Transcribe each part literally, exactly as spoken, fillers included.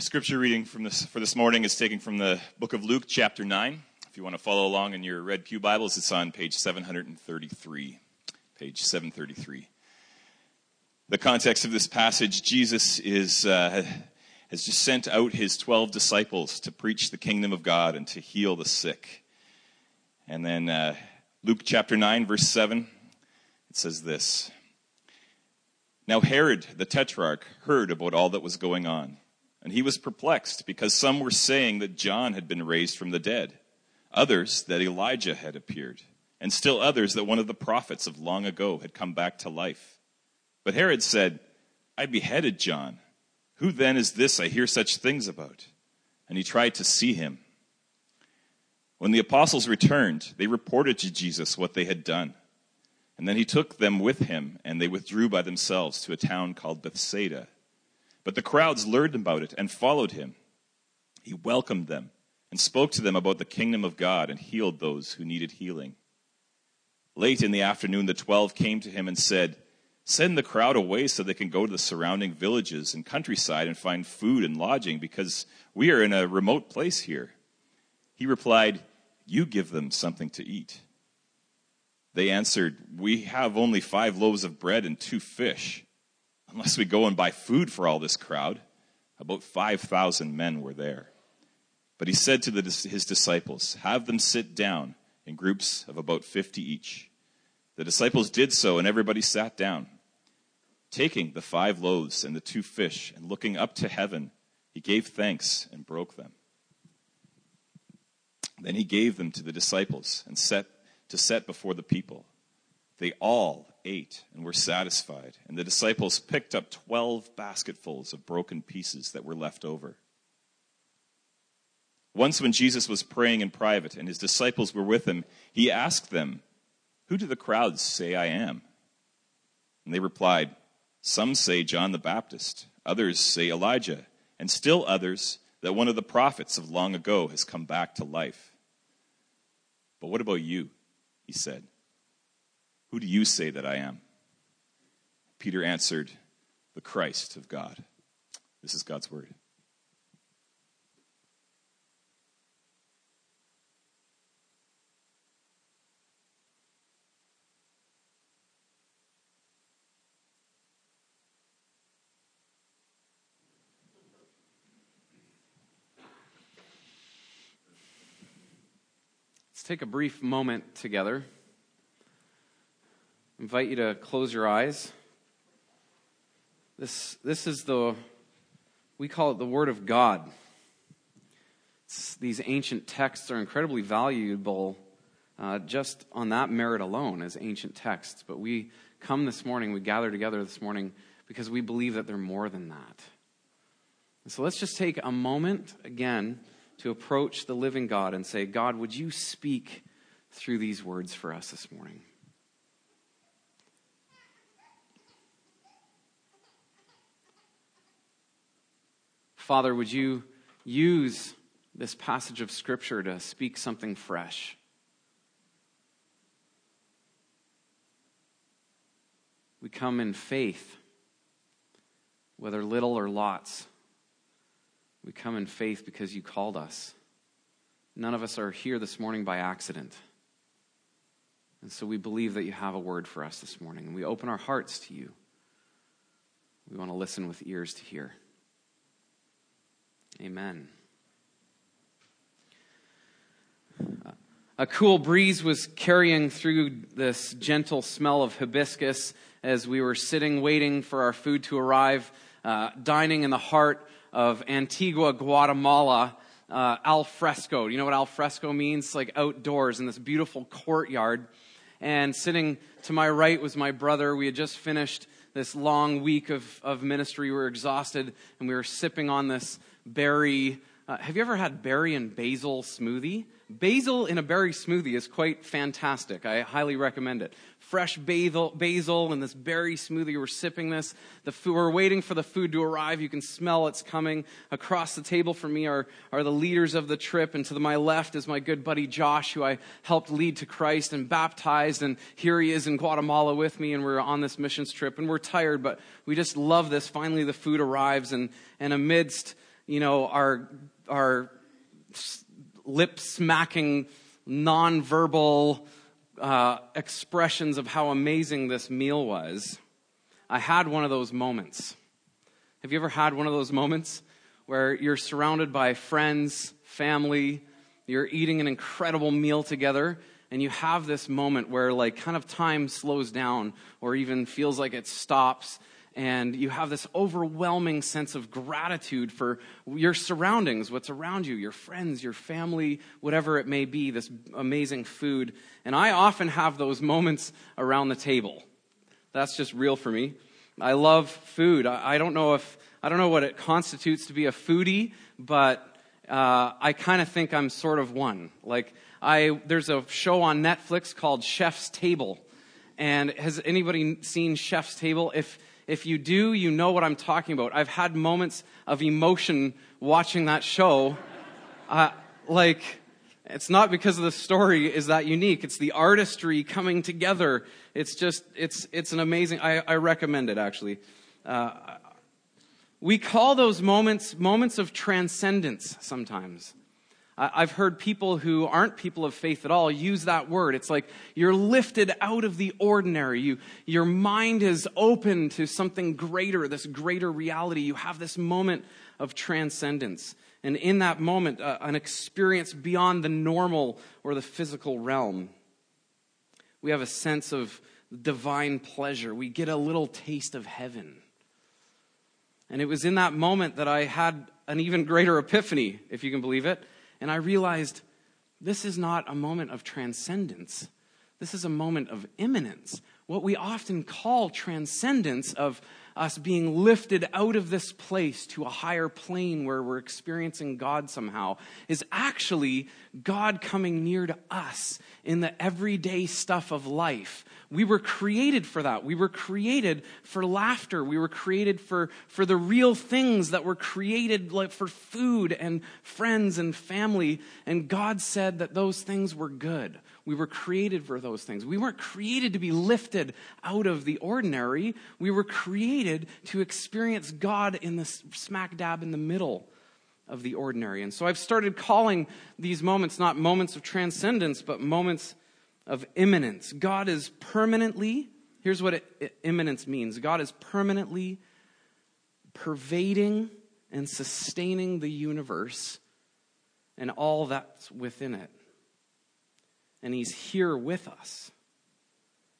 Our scripture reading from this, for this morning is taken from the book of Luke, chapter nine. If you want to follow along in your Red Pew Bibles, it's on page seven thirty-three. Page seven thirty-three. The context of this passage, Jesus is uh, has just sent out his twelve disciples to preach the kingdom of God and to heal the sick. And then uh, Luke chapter nine, verse seven, it says this. Now Herod the Tetrarch heard about all that was going on. And he was perplexed because some were saying that John had been raised from the dead, others that Elijah had appeared, and still others that one of the prophets of long ago had come back to life. But Herod said, I beheaded John. Who then is this I hear such things about? And he tried to see him. When the apostles returned, they reported to Jesus what they had done. And then he took them with him, and they withdrew by themselves to a town called Bethsaida. But the crowds learned about it and followed him. He welcomed them and spoke to them about the kingdom of God and healed those who needed healing. Late in the afternoon, the twelve came to him and said, Send the crowd away so they can go to the surrounding villages and countryside and find food and lodging, because we are in a remote place here. He replied, You give them something to eat. They answered, We have only five loaves of bread and two fish. Unless we go and buy food for all this crowd. About five thousand men were there. But he said to the, his disciples, Have them sit down in groups of about fifty each. The disciples did so, and everybody sat down. Taking the five loaves and the two fish, and looking up to heaven, he gave thanks and broke them. Then he gave them to the disciples and set to set before the people. They all ate and were satisfied, and the disciples picked up twelve basketfuls of broken pieces that were left over. Once when Jesus was praying in private and his disciples were with him, he asked them, Who do the crowds say I am? And they replied, Some say John the Baptist, others say Elijah, and still others that one of the prophets of long ago has come back to life. But what about you? He said. Who do you say that I am? Peter answered, The Christ of God. This is God's word. Let's take a brief moment together. I invite you to close your eyes. This this is the, we call it the Word of God. It's, these ancient texts are incredibly valuable uh, just on that merit alone as ancient texts. But we come this morning, we gather together this morning because we believe that they're more than that. And so let's just take a moment again to approach the living God and say, God, would you speak through these words for us this morning? Father, would you use this passage of Scripture to speak something fresh? We come in faith, whether little or lots. We come in faith because you called us. None of us are here this morning by accident. And so we believe that you have a word for us this morning. And we open our hearts to you. We want to listen with ears to hear. Amen. A cool breeze was carrying through this gentle smell of hibiscus as we were sitting, waiting for our food to arrive, uh, dining in the heart of Antigua, Guatemala, uh, al fresco. You know what al fresco means? It's like outdoors in this beautiful courtyard. And sitting to my right was my brother. We had just finished this long week of, of ministry. We were exhausted, and we were sipping on this berry. Uh, have you ever had berry and basil smoothie? Basil in a berry smoothie is quite fantastic. I highly recommend it. Fresh basil, basil and this berry smoothie. We're sipping this. The food, we're waiting for the food to arrive. You can smell it's coming. Across the table from me are, are the leaders of the trip. And to my left is my good buddy Josh, who I helped lead to Christ and baptized. And here he is in Guatemala with me. And we're on this missions trip. And we're tired, but we just love this. Finally, the food arrives. And, and amidst you know, our our lip-smacking, nonverbal uh, expressions of how amazing this meal was, I had one of those moments. Have you ever had one of those moments where you're surrounded by friends, family, you're eating an incredible meal together, and you have this moment where, like, kind of time slows down or even feels like it stops, and you have this overwhelming sense of gratitude for your surroundings, what's around you, your friends, your family, whatever it may be, this amazing food. And I often have those moments around the table. That's just real for me. I love food. I don't know if I don't know what it constitutes to be a foodie, but uh, I kind of think I'm sort of one. Like, I there's a show on Netflix called Chef's Table, and has anybody seen Chef's Table? If if you do, you know what I'm talking about. I've had moments of emotion watching that show. uh, like, it's not because of the story is that unique. It's the artistry coming together. It's just, it's it's an amazing, I, I recommend it, actually. Uh, we call those moments, moments of transcendence sometimes. I, I've heard people who aren't people of faith at all use that word. It's like you're lifted out of the ordinary. You, your mind is open to something greater, this greater reality. You have this moment of transcendence. And in that moment, uh, an experience beyond the normal or the physical realm. We have a sense of divine pleasure. We get a little taste of heaven. And it was in that moment that I had an even greater epiphany, if you can believe it. And I realized this is not a moment of transcendence. This is a moment of imminence. What we often call transcendence, of us being lifted out of this place to a higher plane where we're experiencing God somehow, is actually God coming near to us in the everyday stuff of life. We were created for that. We were created for laughter. We were created for, for the real things that were created, like for food and friends and family. And God said that those things were good. We were created for those things. We weren't created to be lifted out of the ordinary. We were created to experience God in the smack dab in the middle of the ordinary. And so I've started calling these moments not moments of transcendence, but moments of imminence. God is permanently, here's what it, it, imminence means. God is permanently pervading and sustaining the universe and all that's within it. And he's here with us.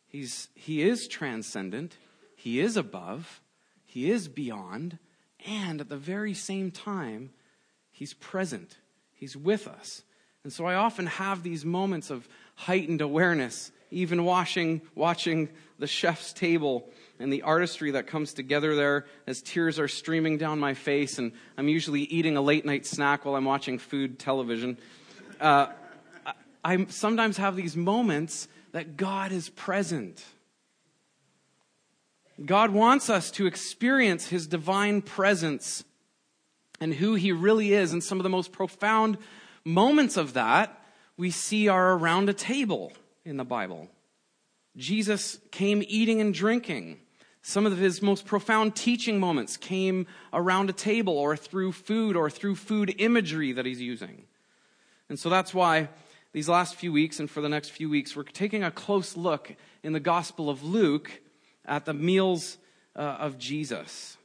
He's, he is transcendent. He is above. He is beyond. And at the very same time, he's present. He's with us. And so I often have these moments of heightened awareness, even watching, watching the Chef's Table and the artistry that comes together there as tears are streaming down my face. And I'm usually eating a late night snack while I'm watching food television. Uh, I sometimes have these moments that God is present. God wants us to experience his divine presence and who he really is. And some of the most profound moments of that we see are around a table in the Bible. Jesus came eating and drinking. Some of his most profound teaching moments came around a table or through food or through food imagery that he's using. And so that's why these last few weeks and for the next few weeks, we're taking a close look in the Gospel of Luke at the meals uh, of Jesus.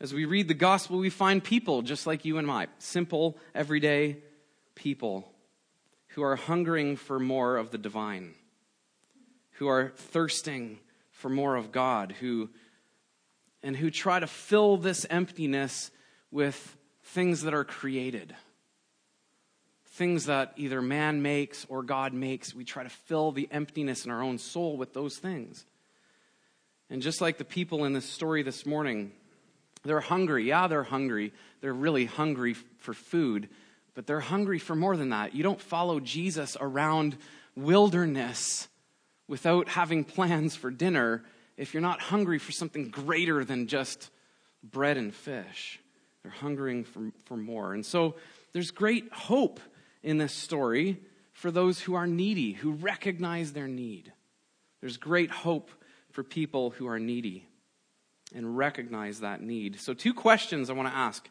As we read the Gospel, we find people just like you and I, simple, everyday people who are hungering for more of the divine, who are thirsting for more of God, who and who try to fill this emptiness with things that are created. Things that either man makes or God makes, we try to fill the emptiness in our own soul with those things. And just like the people in this story this morning, they're hungry. Yeah, they're hungry. They're really hungry for food, but they're hungry for more than that. You don't follow Jesus around wilderness without having plans for dinner if you're not hungry for something greater than just bread and fish. They're hungering for, for more. And so there's great hope in this story for those who are needy, who recognize their need. There's great hope for people who are needy and recognize that need. So two questions I want to ask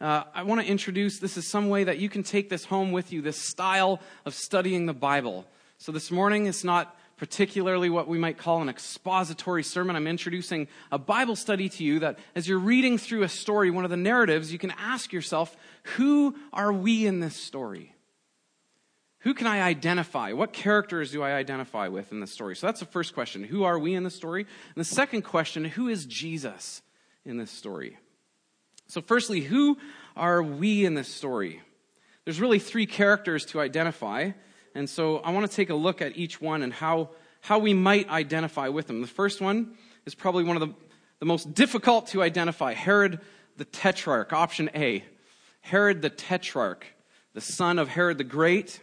Uh, I want to introduce, this is some way that you can take this home with you, this style of studying the Bible. So this morning, it's not particularly what we might call an expository sermon. I'm introducing a Bible study to you that as you're reading through a story, one of the narratives, you can ask yourself, who are we in this story? Who can I identify? What characters do I identify with in this story? So that's the first question. Who are we in this story? And the second question, who is Jesus in this story? So firstly, who are we in this story? There's really three characters to identify. And so I want to take a look at each one and how, how we might identify with them. The first one is probably one of the, the most difficult to identify. Herod the Tetrarch, option A. Herod the Tetrarch, the son of Herod the Great.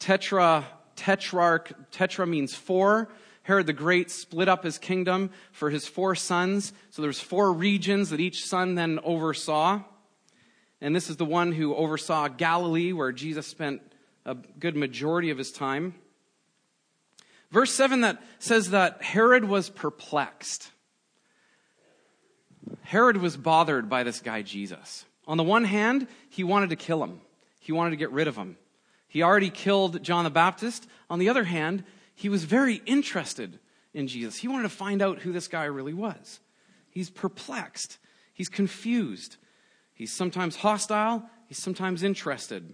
Tetra, Tetrarch, tetra means four. Herod the Great split up his kingdom for his four sons. So there's four regions that each son then oversaw. And this is the one who oversaw Galilee, where Jesus spent a good majority of his time. Verse seven that says that Herod was perplexed. Herod was bothered by this guy Jesus. On the one hand, he wanted to kill him. He wanted to get rid of him. He already killed John the Baptist. On the other hand, he was very interested in Jesus. He wanted to find out who this guy really was. He's perplexed. He's confused. He's sometimes hostile. He's sometimes interested.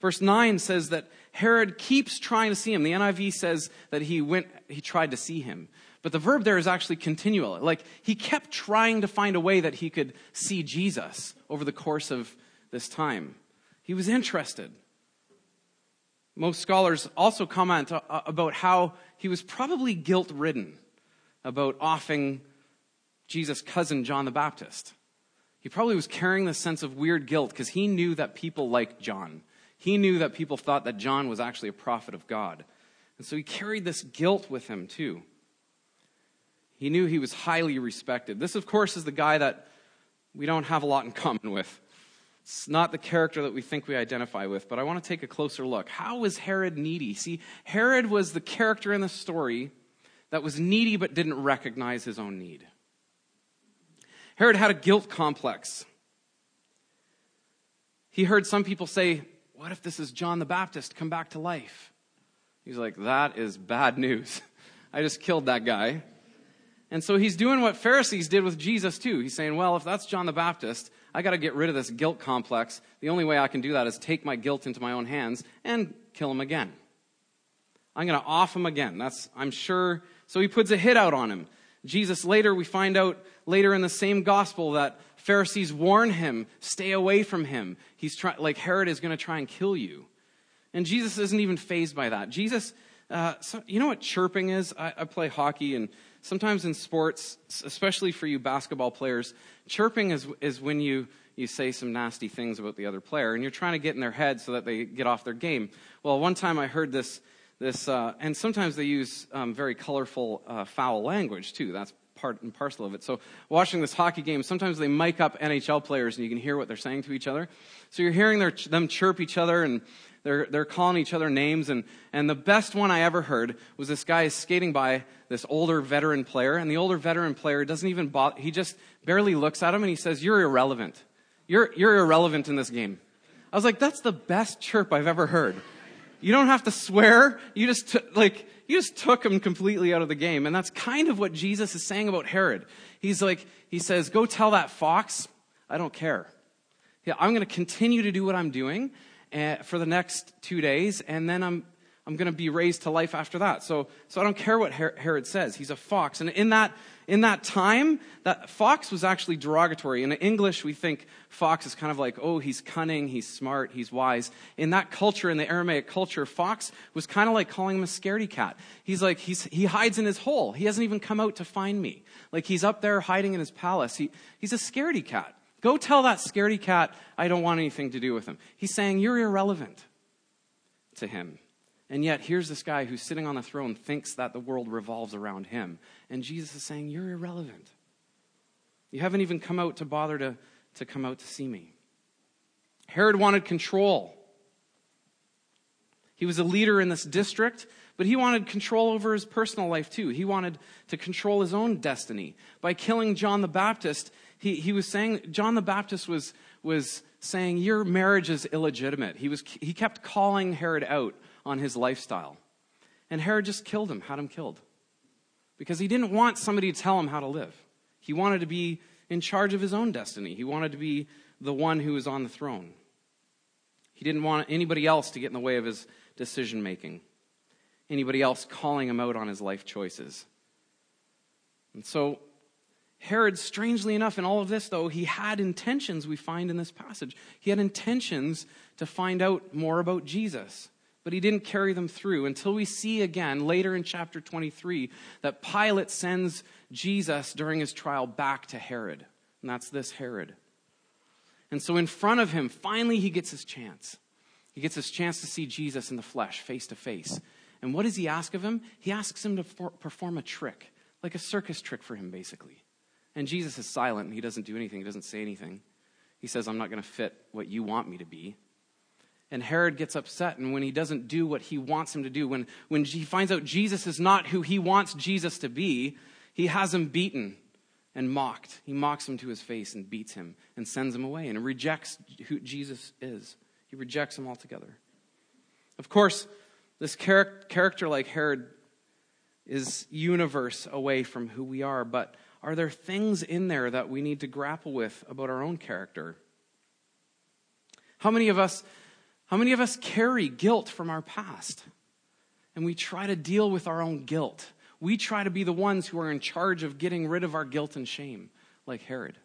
Verse nine says that Herod keeps trying to see him. The N I V says that he went, he tried to see him. But the verb there is actually continual. Like, he kept trying to find a way that he could see Jesus over the course of this time. He was interested. Most scholars also comment about how he was probably guilt-ridden about offing Jesus' cousin, John the Baptist. He probably was carrying this sense of weird guilt because he knew that people liked John. He knew that people thought that John was actually a prophet of God. And so he carried this guilt with him too. He knew he was highly respected. This, of course, is the guy that we don't have a lot in common with. It's not the character that we think we identify with, but I want to take a closer look. How was Herod needy? See, Herod was the character in the story that was needy but didn't recognize his own need. Herod had a guilt complex. He heard some people say, what if this is John the Baptist come back to life? He's like, that is bad news. I just killed that guy. And so he's doing what Pharisees did with Jesus too. He's saying, well, if that's John the Baptist, I got to get rid of this guilt complex. The only way I can do that is take my guilt into my own hands and kill him again. I'm going to off him again. That's, I'm sure. So he puts a hit out on him. Jesus later, we find out later in the same gospel that Pharisees warn him, stay away from him. He's try, like Herod is going to try and kill you. And Jesus isn't even fazed by that. Jesus, uh, so, you know what chirping is? I, I play hockey, and sometimes in sports, especially for you basketball players, chirping is is when you, you say some nasty things about the other player, and you're trying to get in their head so that they get off their game. Well, one time I heard this, this uh, and sometimes they use um, very colorful uh, foul language too. That's part and parcel of it. So watching this hockey game, sometimes they mic up N H L players, and you can hear what they're saying to each other. So you're hearing their, them chirp each other, and They're they're calling each other names, and, and the best one I ever heard was this guy is skating by this older veteran player, and the older veteran player doesn't even bother. He just barely looks at him, and he says, "You're irrelevant. You're you're irrelevant in this game." I was like, "That's the best chirp I've ever heard. You don't have to swear. You just t- like you just took him completely out of the game." And that's kind of what Jesus is saying about Herod. He's like he says, "Go tell that fox, I don't care. Yeah, I'm going to continue to do what I'm doing." For the next two days, and then I'm I'm going to be raised to life after that. So so I don't care what Herod says. He's a fox, and in that in that time, that fox was actually derogatory. In English, we think fox is kind of like, oh, he's cunning, he's smart, he's wise. In that culture, in the Aramaic culture, fox was kind of like calling him a scaredy cat. He's like he's he hides in his hole. He hasn't even come out to find me. Like he's up there hiding in his palace. He he's a scaredy cat. Go tell that scaredy cat, I don't want anything to do with him. He's saying, you're irrelevant to him. And yet, here's this guy who's sitting on the throne, thinks that the world revolves around him. And Jesus is saying, you're irrelevant. You haven't even come out to bother to, to come out to see me. Herod wanted control. He was a leader in this district, but he wanted control over his personal life too. He wanted to control his own destiny. By killing John the Baptist, He he was saying, John the Baptist was was saying, your marriage is illegitimate. He was he kept calling Herod out on his lifestyle. And Herod just killed him, had him killed. Because he didn't want somebody to tell him how to live. He wanted to be in charge of his own destiny. He wanted to be the one who was on the throne. He didn't want anybody else to get in the way of his decision making. Anybody else calling him out on his life choices. And so Herod, strangely enough, in all of this, though, he had intentions, we find in this passage. He had intentions to find out more about Jesus, but he didn't carry them through until we see again later in chapter twenty-three that Pilate sends Jesus during his trial back to Herod, and that's this Herod. And so in front of him, finally, he gets his chance. He gets his chance to see Jesus in the flesh, face to face. And what does he ask of him? He asks him to for- perform a trick, like a circus trick for him, basically. And Jesus is silent, and he doesn't do anything. He doesn't say anything. He says, I'm not going to fit what you want me to be. And Herod gets upset, and when he doesn't do what he wants him to do, when, when he finds out Jesus is not who he wants Jesus to be, he has him beaten and mocked. He mocks him to his face and beats him and sends him away and rejects who Jesus is. He rejects him altogether. Of course, this char- character like Herod is universe away from who we are, but are there things in there that we need to grapple with about our own character? How many of us, how many of us carry guilt from our past? And we try to deal with our own guilt. We try to be the ones who are in charge of getting rid of our guilt and shame, like Herod.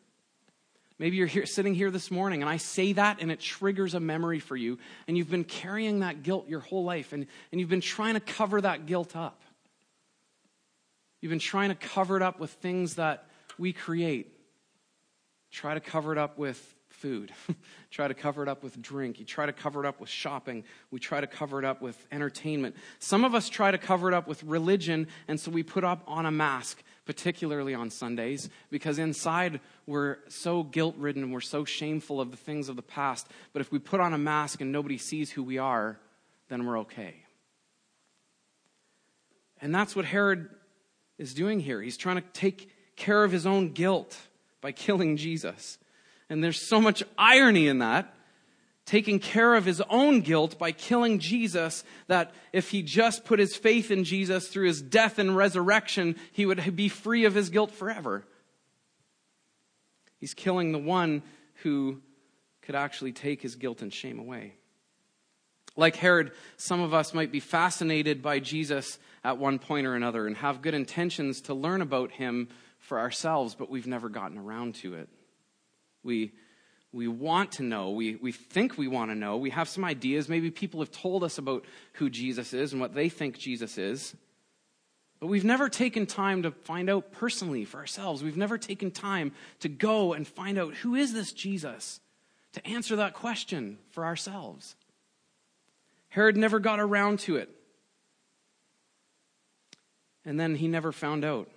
Maybe you're here, sitting here this morning, and I say that, and it triggers a memory for you, and you've been carrying that guilt your whole life, and, and you've been trying to cover that guilt up. You've been trying to cover it up with things that we create. Try to cover it up with food. Try to cover it up with drink. You try to cover it up with shopping. We try to cover it up with entertainment. Some of us try to cover it up with religion, and so we put up on a mask, particularly on Sundays, because inside we're so guilt-ridden and we're so shameful of the things of the past. But if we put on a mask and nobody sees who we are, then we're okay. And that's what Herod is doing here. He's trying to take care of his own guilt by killing Jesus. And there's so much irony in that, taking care of his own guilt by killing Jesus, that if he just put his faith in Jesus through his death and resurrection, he would be free of his guilt forever. He's killing the one who could actually take his guilt and shame away. Like Herod, some of us might be fascinated by Jesus at one point or another and have good intentions to learn about him for ourselves, but we've never gotten around to it. We we want to know. We, we think we want to know. We have some ideas. Maybe people have told us about who Jesus is and what they think Jesus is, but we've never taken time to find out personally for ourselves. We've never taken time to go and find out, who is this Jesus? To answer that question for ourselves. Herod never got around to it. And then he never found out.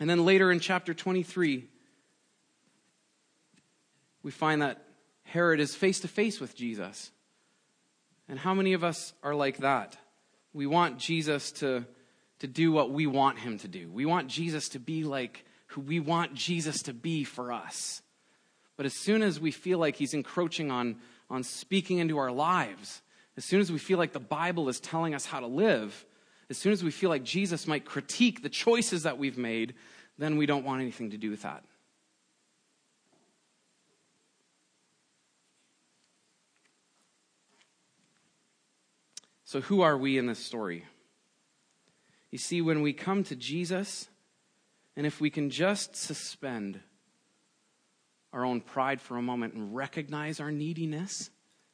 And then later in chapter twenty-three, we find that Herod is face to face with Jesus. And how many of us are like that? We want Jesus to, to do what we want him to do. We want Jesus to be like who we want Jesus to be for us. But as soon as we feel like he's encroaching on, on speaking into our lives, as soon as we feel like the Bible is telling us how to live, as soon as we feel like Jesus might critique the choices that we've made, then we don't want anything to do with that. So who are we in this story? You see, when we come to Jesus, and if we can just suspend our own pride for a moment and recognize our neediness,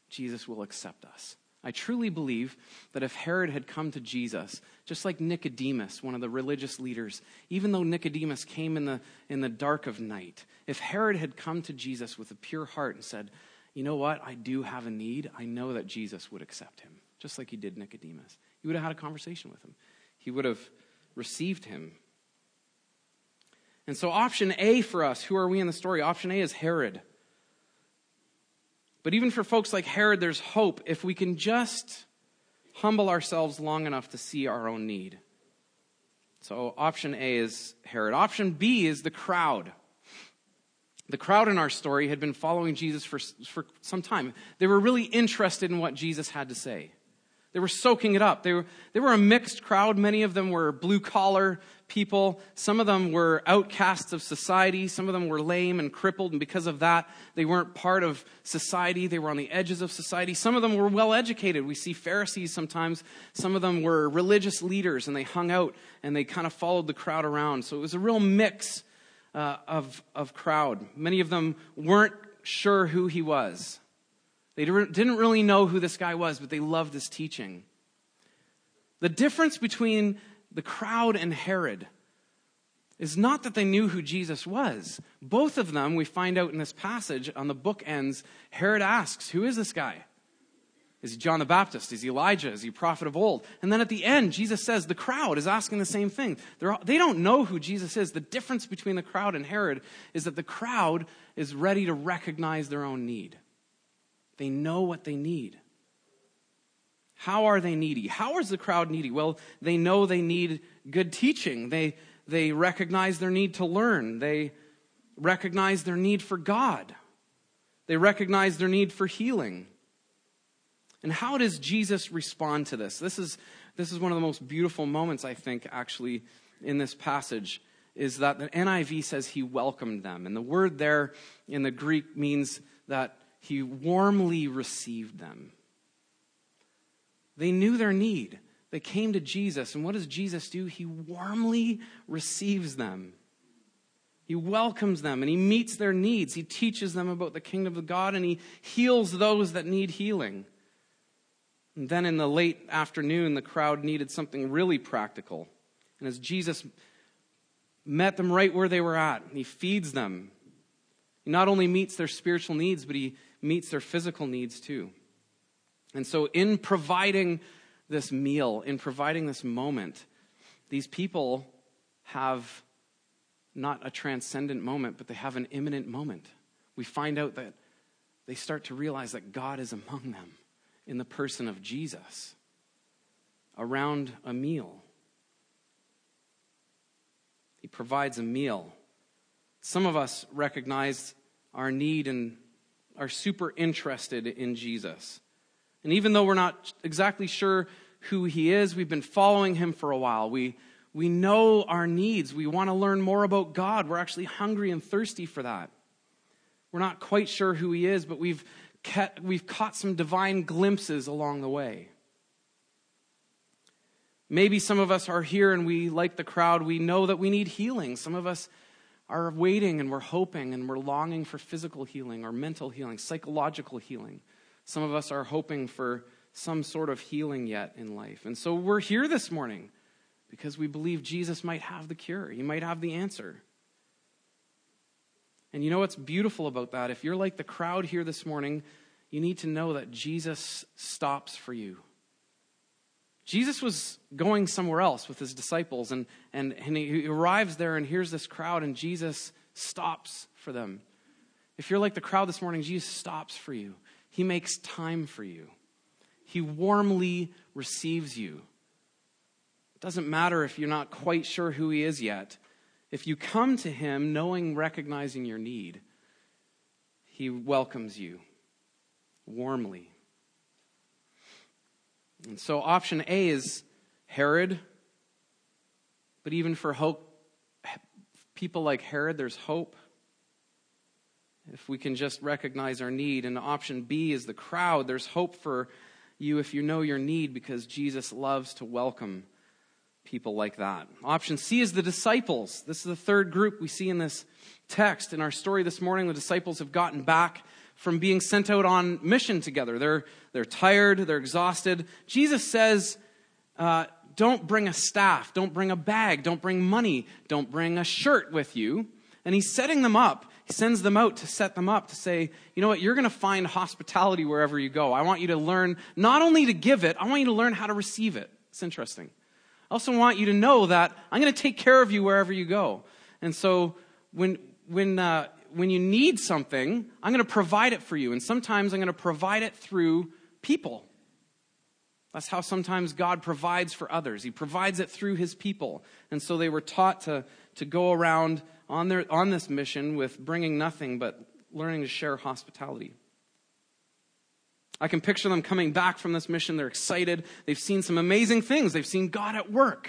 Jesus will accept us. I truly believe that if Herod had come to Jesus, just like Nicodemus, one of the religious leaders, even though Nicodemus came in the in the dark of night, if Herod had come to Jesus with a pure heart and said, you know what, I do have a need, I know that Jesus would accept him, just like he did Nicodemus. He would have had a conversation with him. He would have received him. And so option A for us, who are we in the story? Option A is Herod. But even for folks like Herod, there's hope if we can just humble ourselves long enough to see our own need. So option A is Herod. Option B is the crowd. The crowd in our story had been following Jesus for, for some time. They were really interested in what Jesus had to say. They were soaking it up. They were, they were a mixed crowd. Many of them were blue-collar people. Some of them were outcasts of society. Some of them were lame and crippled, and because of that, they weren't part of society. They were on the edges of society. Some of them were well-educated. We see Pharisees sometimes. Some of them were religious leaders, and they hung out, and they kind of followed the crowd around. So it was a real mix uh, of, of crowd. Many of them weren't sure who he was. They didn't really know who this guy was, but they loved his teaching. The difference between the crowd and Herod is not that they knew who Jesus was. Both of them, we find out in this passage on the bookends, Herod asks, who is this guy? Is he John the Baptist? Is he Elijah? Is he a prophet of old? And then at the end, Jesus says the crowd is asking the same thing. They're, they don't know who Jesus is. The difference between the crowd and Herod is that the crowd is ready to recognize their own need. They know what they need. How are they needy? How is the crowd needy? Well, they know they need good teaching. They, they recognize their need to learn. They recognize their need for God. They recognize their need for healing. And how does Jesus respond to this? This is, this is one of the most beautiful moments, I think, actually, in this passage, is that the N I V says he welcomed them. And the word there in the Greek means that he warmly received them. They knew their need. They came to Jesus. And what does Jesus do? He warmly receives them. He welcomes them and he meets their needs. He teaches them about the kingdom of God and he heals those that need healing. And then in the late afternoon, the crowd needed something really practical. And as Jesus met them right where they were at, he feeds them. He not only meets their spiritual needs, but he meets their physical needs too. And so in providing this meal, in providing this moment, these people have not a transcendent moment, but they have an imminent moment. We find out that they start to realize that God is among them in the person of Jesus around a meal. He provides a meal. Some of us recognize our need and are super interested in Jesus. And even though we're not exactly sure who he is, we've been following him for a while. We, we know our needs. We want to learn more about God. We're actually hungry and thirsty for that. We're not quite sure who he is, but we've, kept, we've caught some divine glimpses along the way. Maybe some of us are here and we, like the crowd, we know that we need healing. Some of us are waiting and we're hoping and we're longing for physical healing or mental healing, psychological healing. Some of us are hoping for some sort of healing yet in life. And so we're here this morning because we believe Jesus might have the cure. He might have the answer. And you know what's beautiful about that? If you're like the crowd here this morning, you need to know that Jesus stops for you. Jesus was going somewhere else with his disciples, and, and, and he arrives there and hears this crowd, and Jesus stops for them. If you're like the crowd this morning, Jesus stops for you. He makes time for you. He warmly receives you. It doesn't matter if you're not quite sure who he is yet. If you come to him knowing, recognizing your need, he welcomes you warmly. And so option A is Herod. But even for hope, people like Herod, there's hope. If we can just recognize our need. And option B is the crowd. There's hope for you if you know your need, because Jesus loves to welcome people like that. Option C is the disciples. This is the third group we see in this text. In our story this morning, the disciples have gotten back from being sent out on mission together. They're, they're tired, they're exhausted. Jesus says, uh, don't bring a staff, don't bring a bag, don't bring money, don't bring a shirt with you. And he's setting them up. He sends them out to set them up, to say, you know what, you're going to find hospitality wherever you go. I want you to learn not only to give it, I want you to learn how to receive it. It's interesting. I also want you to know that I'm going to take care of you wherever you go. And so when, when, uh, When you need something, I'm going to provide it for you. And sometimes I'm going to provide it through people. That's how sometimes God provides for others. He provides it through his people. And so they were taught to, to go around on their on this mission with bringing nothing but learning to share hospitality. I can picture them coming back from this mission. They're excited. They've seen some amazing things. They've seen God at work.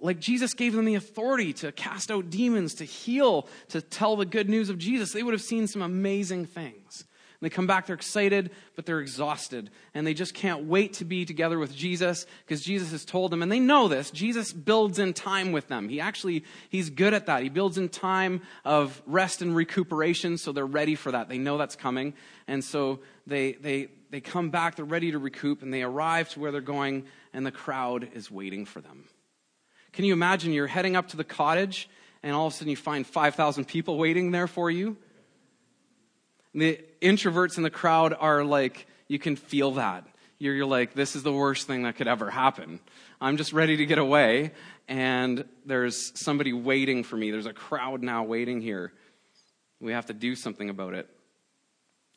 Like Jesus gave them the authority to cast out demons, to heal, to tell the good news of Jesus. They would have seen some amazing things. And they come back, they're excited, but they're exhausted. And they just can't wait to be together with Jesus because Jesus has told them. And they know this. Jesus builds in time with them. He actually, he's good at that. He builds in time of rest and recuperation, so they're ready for that. They know that's coming. And so they they they come back, they're ready to recoup, and they arrive to where they're going, and the crowd is waiting for them. Can you imagine you're heading up to the cottage and all of a sudden you find five thousand people waiting there for you? And the introverts in the crowd are like, you can feel that. You're, you're like, this is the worst thing that could ever happen. I'm just ready to get away and there's somebody waiting for me. There's a crowd now waiting here. We have to do something about it.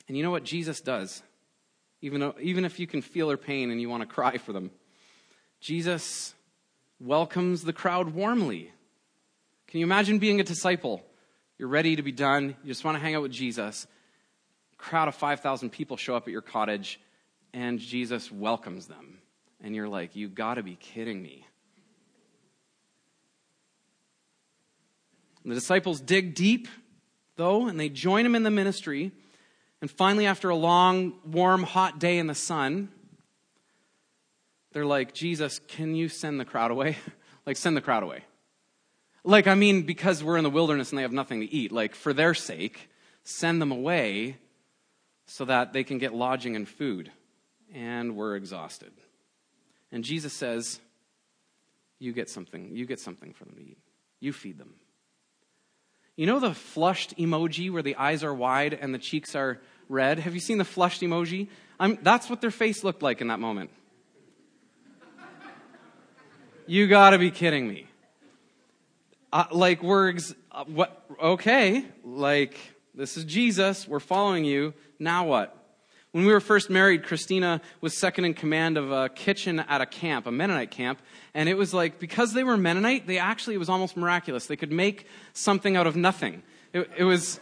And you know what Jesus does? Even though, even if you can feel their pain and you want to cry for them, Jesus welcomes the crowd warmly. Can you imagine being a disciple? You're ready to be done. You just want to hang out with Jesus. A crowd of five thousand people show up at your cottage, and Jesus welcomes them. And you're like, you got to be kidding me. And the disciples dig deep, though, and they join him in the ministry. And finally, after a long, warm, hot day in the sun, they're like, Jesus, can you send the crowd away? Like, send the crowd away. Like, I mean, because we're in the wilderness and they have nothing to eat. Like, for their sake, send them away so that they can get lodging and food. And we're exhausted. And Jesus says, you get something. You get something for them to eat. You feed them. You know the flushed emoji where the eyes are wide and the cheeks are red? Have you seen the flushed emoji? I'm, that's what their face looked like in that moment. You gotta be kidding me. Uh, like, we're, ex- uh, what? Okay, like, this is Jesus, we're following you, now what? When we were first married, Christina was second in command of a kitchen at a camp, a Mennonite camp, and it was like, because they were Mennonite, they actually, it was almost miraculous. They could make something out of nothing. It, it was...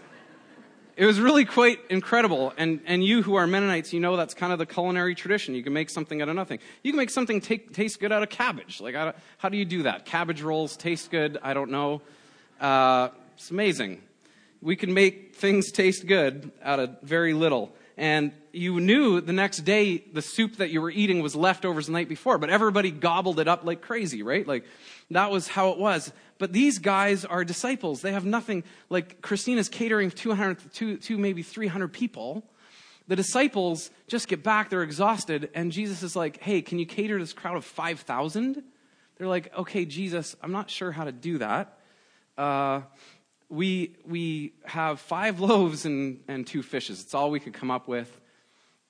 It was really quite incredible, and, and you who are Mennonites, you know that's kind of the culinary tradition. You can make something out of nothing. You can make something take, taste good out of cabbage. Like, I, how do you do that? Cabbage rolls taste good, I don't know. Uh, it's amazing. We can make things taste good out of very little. And you knew the next day the soup that you were eating was leftovers the night before, but everybody gobbled it up like crazy, right? Like, that was how it was. But these guys are disciples. They have nothing. Like, Christina's catering two hundred to maybe three hundred people. The disciples just get back. They're exhausted. And Jesus is like, hey, can you cater to this crowd of five thousand? They're like, okay, Jesus, I'm not sure how to do that. Uh, we we have five loaves and, and two fishes. It's all we could come up with.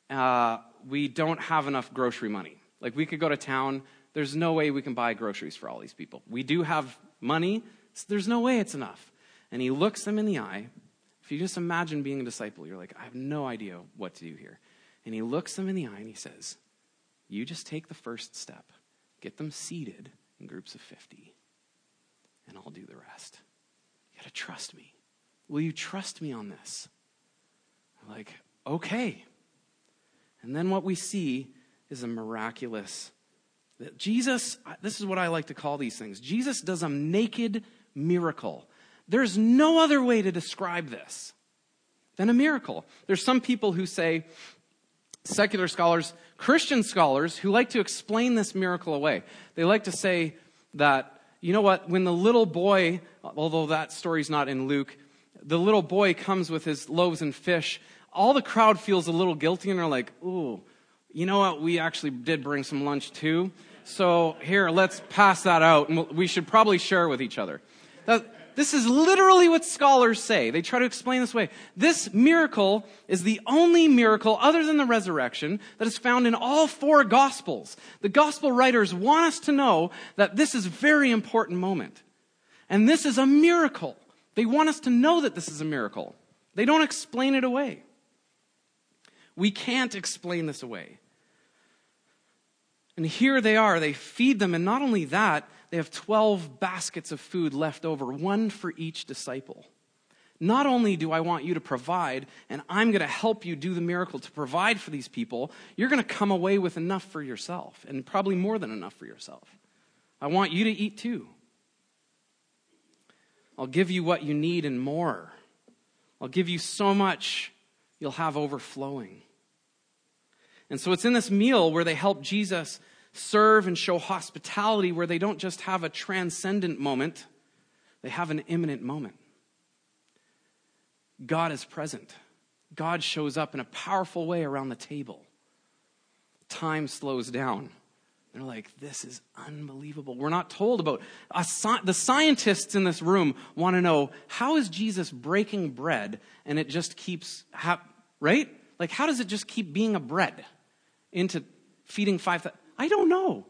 Uh, we don't have enough grocery money. Like, we could go to town. There's no way we can buy groceries for all these people. We do have money, so there's no way it's enough. And he looks them in the eye. If you just imagine being a disciple, you're like, I have no idea what to do here. And he looks them in the eye and he says, you just take the first step. Get them seated in groups of fifty, and I'll do the rest. You gotta trust me. Will you trust me on this? I'm like, okay. And then what we see is a miraculous Jesus, this is what I like to call these things. Jesus does a naked miracle. There's no other way to describe this than a miracle. There's some people who say, secular scholars, Christian scholars, who like to explain this miracle away. They like to say that, you know what, when the little boy, although that story's not in Luke, the little boy comes with his loaves and fish, all the crowd feels a little guilty and they're like, ooh, you know what, we actually did bring some lunch too. So here, let's pass that out, and we should probably share with each other. That, this is literally what scholars say. They try to explain this way. This miracle is the only miracle, other than the resurrection, that is found in all four Gospels. The Gospel writers want us to know that this is a very important moment. And this is a miracle. They want us to know that this is a miracle. They don't explain it away. We can't explain this away. And here they are. They feed them. And not only that, they have twelve baskets of food left over, one for each disciple. Not only do I want you to provide, and I'm going to help you do the miracle to provide for these people, you're going to come away with enough for yourself, and probably more than enough for yourself. I want you to eat too. I'll give you what you need and more. I'll give you so much, you'll have overflowing. And so it's in this meal where they help Jesus serve and show hospitality, where they don't just have a transcendent moment, they have an imminent moment. God is present. God shows up in a powerful way around the table. Time slows down. They're like, this is unbelievable. We're not told about a sci- the scientists in this room want to know, how is Jesus breaking bread and it just keeps, ha- right? Like, how does it just keep being a bread into feeding five thousand? I don't know.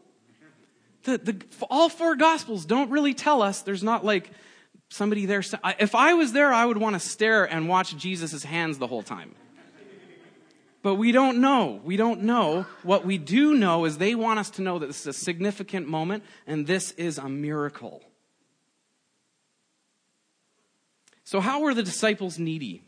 The, the, all four Gospels don't really tell us. There's not like somebody there. If I was there, I would want to stare and watch Jesus' hands the whole time. But we don't know. We don't know. What we do know is they want us to know that this is a significant moment and this is a miracle. So how were the disciples needy?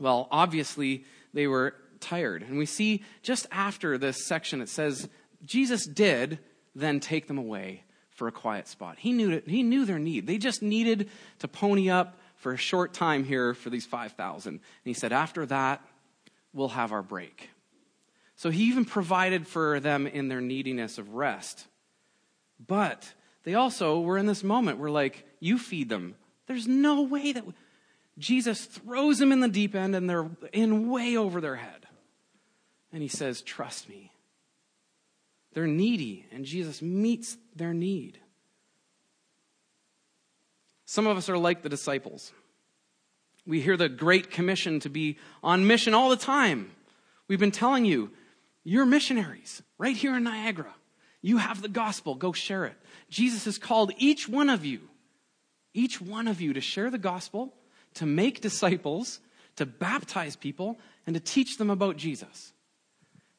Well, obviously, they were tired. And we see just after this section, it says, Jesus did then take them away for a quiet spot. He knew it. He knew their need. They just needed to pony up for a short time here for these five thousand. And he said, after that, we'll have our break. So he even provided for them in their neediness of rest. But they also were in this moment where, like, you feed them. There's no way that... We... Jesus throws them in the deep end and they're in way over their head. And he says, trust me. They're needy, and Jesus meets their need. Some of us are like the disciples. We hear the Great Commission to be on mission all the time. We've been telling you, you're missionaries right here in Niagara. You have the gospel. Go share it. Jesus has called each one of you, each one of you to share the gospel, to make disciples, to baptize people, and to teach them about Jesus.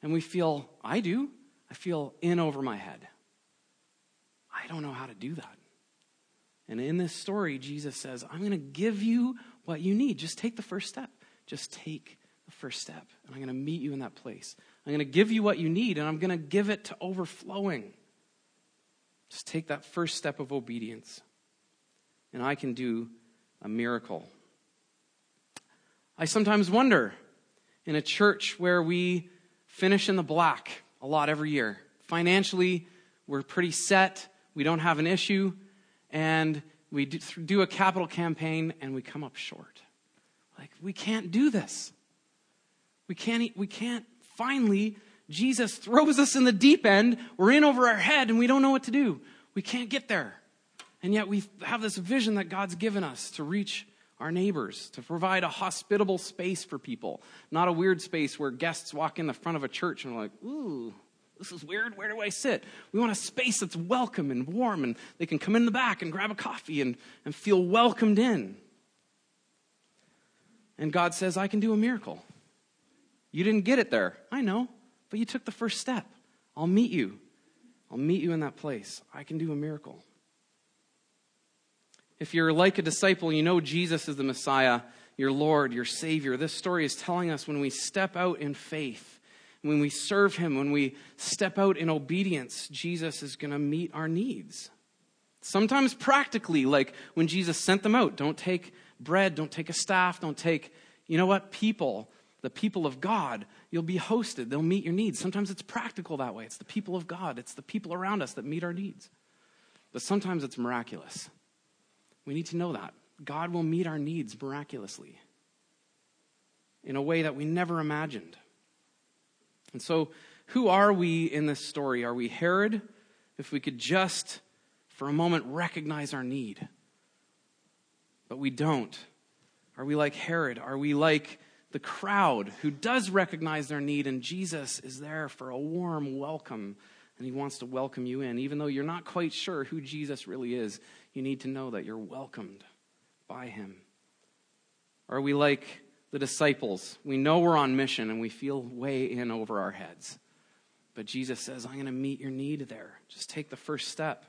And we feel, I do, I feel in over my head. I don't know how to do that. And in this story, Jesus says, I'm going to give you what you need. Just take the first step. Just take the first step. And I'm going to meet you in that place. I'm going to give you what you need, and I'm going to give it to overflowing. Just take that first step of obedience. And I can do a miracle. I sometimes wonder, in a church where we finish in the black a lot every year, financially, we're pretty set, we don't have an issue, and we do a capital campaign and we come up short. Like, we can't do this. We can't, we can't, finally, Jesus throws us in the deep end, we're in over our head and we don't know what to do. We can't get there. And yet we have this vision that God's given us to reach our neighbors, to provide a hospitable space for people, not a weird space where guests walk in the front of a church and are like, ooh, this is weird, where do I sit? We want a space that's welcome and warm, and they can come in the back and grab a coffee and, and feel welcomed in. And God says, I can do a miracle. You didn't get it there, I know, but you took the first step. I'll meet you. I'll meet you in that place. I can do a miracle. If you're like a disciple, you know Jesus is the Messiah, your Lord, your Savior. This story is telling us when we step out in faith, when we serve him, when we step out in obedience, Jesus is going to meet our needs. Sometimes practically, like when Jesus sent them out, don't take bread, don't take a staff, don't take, you know what, people, the people of God, you'll be hosted. They'll meet your needs. Sometimes it's practical that way. It's the people of God. It's the people around us that meet our needs. But sometimes it's miraculous. We need to know that. God will meet our needs miraculously in a way that we never imagined. And so, who are we in this story? Are we Herod? If we could just, for a moment, recognize our need. But we don't. Are we like Herod? Are we like the crowd who does recognize their need, and Jesus is there for a warm welcome, and he wants to welcome you in? Even though you're not quite sure who Jesus really is, you need to know that you're welcomed by him. Are we like the disciples? We know we're on mission and we feel way in over our heads. But Jesus says, I'm going to meet your need there. Just take the first step.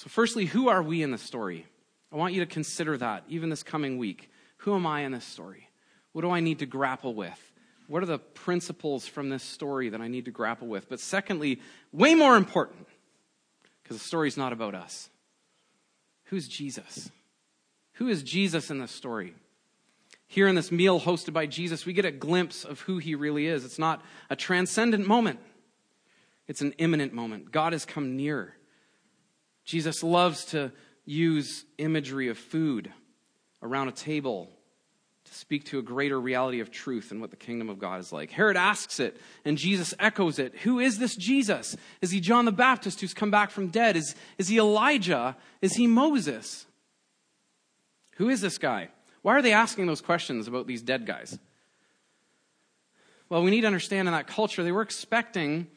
So firstly, who are we in the story? I want you to consider that even this coming week. Who am I in this story? What do I need to grapple with? What are the principles from this story that I need to grapple with? But secondly, way more important, because the story's not about us. Who's Jesus? Who is Jesus in this story? Here in this meal hosted by Jesus, we get a glimpse of who he really is. It's not a transcendent moment. It's an imminent moment. God has come near. Jesus loves to use imagery of food around a table to speak to a greater reality of truth and what the kingdom of God is like. Herod asks it, and Jesus echoes it. Who is this Jesus? Is he John the Baptist who's come back from dead? Is, is he Elijah? Is he Moses? Who is this guy? Why are they asking those questions about these dead guys? Well, we need to understand in that culture, they were expecting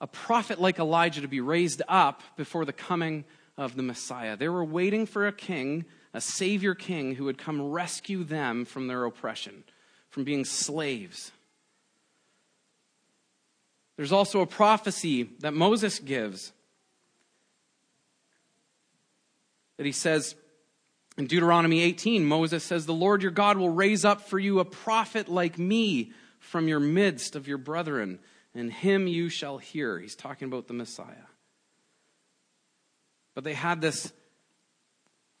a prophet like Elijah to be raised up before the coming of the Messiah. They were waiting for a king, a savior king, who would come rescue them from their oppression, from being slaves. There's also a prophecy that Moses gives that he says, in Deuteronomy eighteen, Moses says, "The Lord your God will raise up for you a prophet like me from your midst of your brethren, and him you shall hear." He's talking about the Messiah. But they had this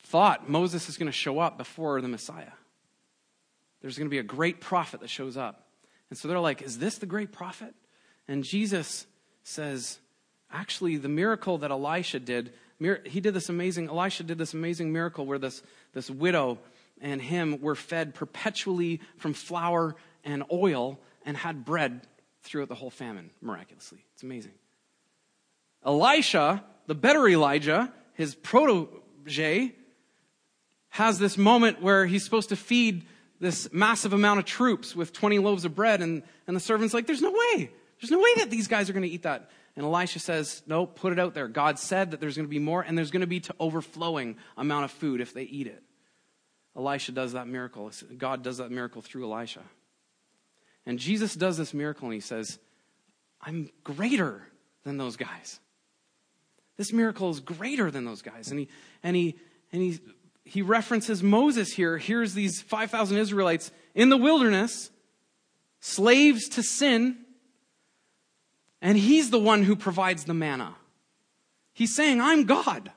thought, Moses is going to show up before the Messiah. There's going to be a great prophet that shows up. And so they're like, is this the great prophet? And Jesus says, actually, the miracle that Elisha did He did this amazing, Elisha did this amazing miracle where this, this widow and him were fed perpetually from flour and oil and had bread throughout the whole famine, miraculously. It's amazing. Elisha, the better Elijah, his protege, has this moment where he's supposed to feed this massive amount of troops with twenty loaves of bread, and, and the servant's like, there's no way. There's no way that these guys are going to eat that. And Elisha says, no, put it out there. God said that there's going to be more, and there's going to be to overflowing amount of food if they eat it. Elisha does that miracle. God does that miracle through Elisha. And Jesus does this miracle, and he says, I'm greater than those guys. This miracle is greater than those guys. And he and he and he he references Moses here. Here's these five thousand Israelites in the wilderness, slaves to sin. And he's the one who provides the manna. He's saying, I'm God.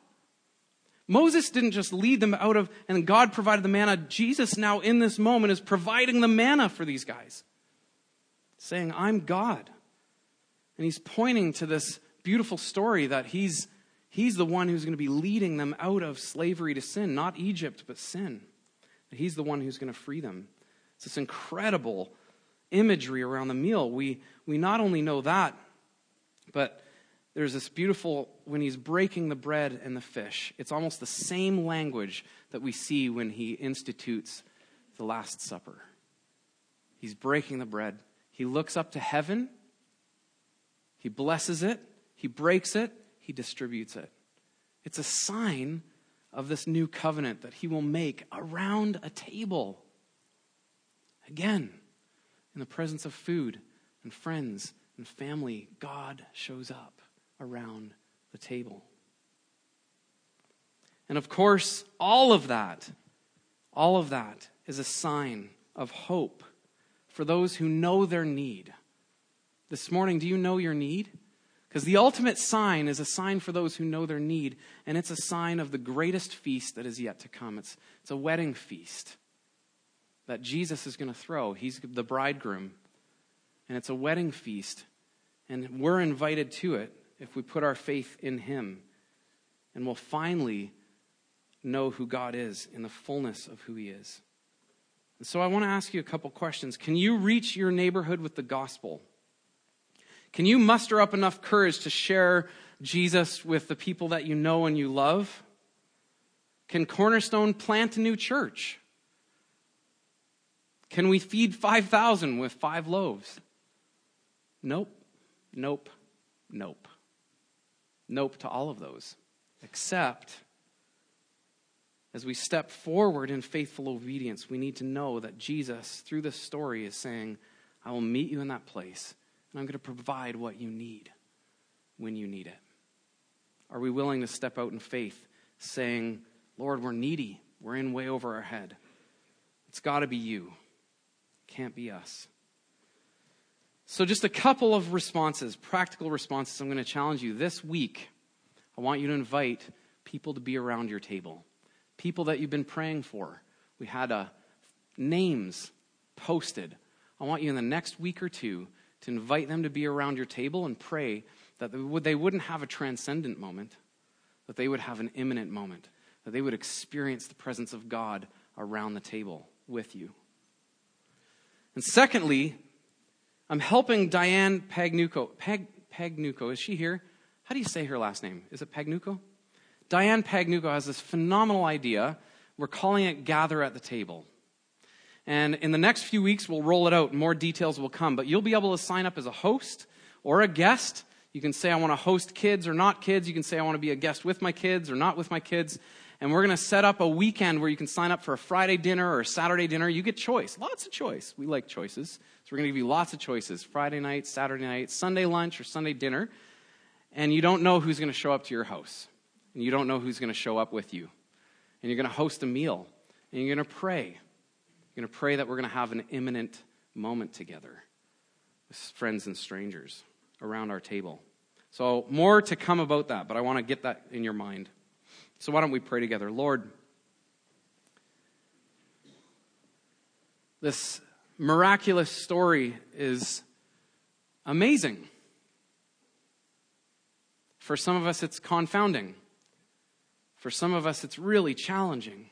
Moses didn't just lead them out of, and God provided the manna. Jesus now in this moment is providing the manna for these guys. Saying, I'm God. And he's pointing to this beautiful story that he's, he's the one who's going to be leading them out of slavery to sin. Not Egypt, but sin. He's the one who's going to free them. It's this incredible imagery around the meal. We, we not only know that, but there's this beautiful, when he's breaking the bread and the fish, it's almost the same language that we see when he institutes the Last Supper. He's breaking the bread. He looks up to heaven. He blesses it. He breaks it. He distributes it. It's a sign of this new covenant that he will make around a table. Again, in the presence of food and friends and family, God shows up around the table. And of course, all of that, all of that is a sign of hope for those who know their need. This morning, do you know your need? Because the ultimate sign is a sign for those who know their need, and it's a sign of the greatest feast that is yet to come. It's, it's a wedding feast that Jesus is going to throw. He's the bridegroom. And it's a wedding feast, and we're invited to it if we put our faith in him. And we'll finally know who God is in the fullness of who he is. And so I want to ask you a couple questions. Can you reach your neighborhood with the gospel? Can you muster up enough courage to share Jesus with the people that you know and you love? Can Cornerstone plant a new church? Can we feed five thousand with five loaves? Nope, nope, nope. Nope to all of those. Except, as we step forward in faithful obedience, we need to know that Jesus, through this story, is saying, I will meet you in that place, and I'm going to provide what you need when you need it. Are we willing to step out in faith, saying, Lord, we're needy. We're in way over our head. It's got to be you. It can't be us. So just a couple of responses, practical responses. I'm going to challenge you. This week, I want you to invite people to be around your table, people that you've been praying for. We had uh, names posted. I want you in the next week or two to invite them to be around your table and pray that they wouldn't have a transcendent moment, that they would have an imminent moment, that they would experience the presence of God around the table with you. And secondly, I'm helping Diane Pagnuco. Pag, Pagnuco, is she here? How do you say her last name? Is it Pagnuco? Diane Pagnuco has this phenomenal idea. We're calling it Gather at the Table. And in the next few weeks, we'll roll it out. More details will come. But you'll be able to sign up as a host or a guest. You can say, I want to host kids or not kids. You can say, I want to be a guest with my kids or not with my kids. And we're going to set up a weekend where you can sign up for a Friday dinner or a Saturday dinner. You get choice. Lots of choice. We like choices. So we're going to give you lots of choices. Friday night, Saturday night, Sunday lunch, or Sunday dinner. And you don't know who's going to show up to your house. And you don't know who's going to show up with you. And you're going to host a meal. And you're going to pray. You're going to pray that we're going to have an imminent moment together with friends and strangers around our table. So more to come about that, but I want to get that in your mind. So why don't we pray together? Lord, this miraculous story is amazing. For some of us, it's confounding. For some of us, it's really challenging.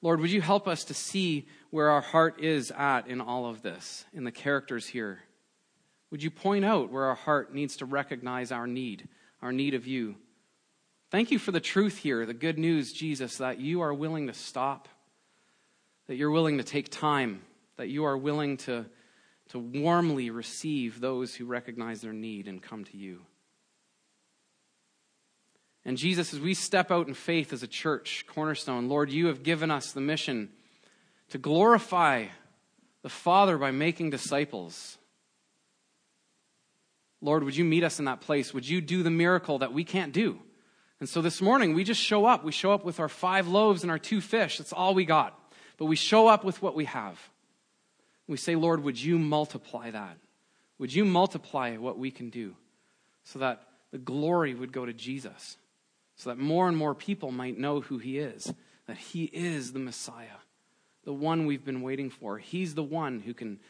Lord, would you help us to see where our heart is at in all of this, in the characters here? Would you point out where our heart needs to recognize our need, our need of you? Thank you for the truth here, the good news, Jesus, that you are willing to stop, that you're willing to take time, that you are willing to, to warmly receive those who recognize their need and come to you. And Jesus, as we step out in faith as a church, Cornerstone, Lord, you have given us the mission to glorify the Father by making disciples. Lord, would you meet us in that place? Would you do the miracle that we can't do? And so this morning, we just show up. We show up with our five loaves and our two fish. That's all we got. But we show up with what we have. We say, Lord, would you multiply that? Would you multiply what we can do so that the glory would go to Jesus? So that more and more people might know who he is, that he is the Messiah, the one we've been waiting for. He's the one who can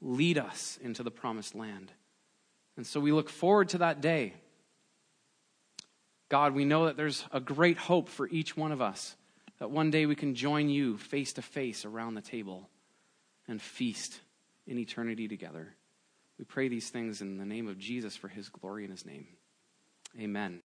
lead us into the promised land. And so we look forward to that day. God, we know that there's a great hope for each one of us, that one day we can join you face to face around the table and feast in eternity together. We pray these things in the name of Jesus for his glory and his name. Amen.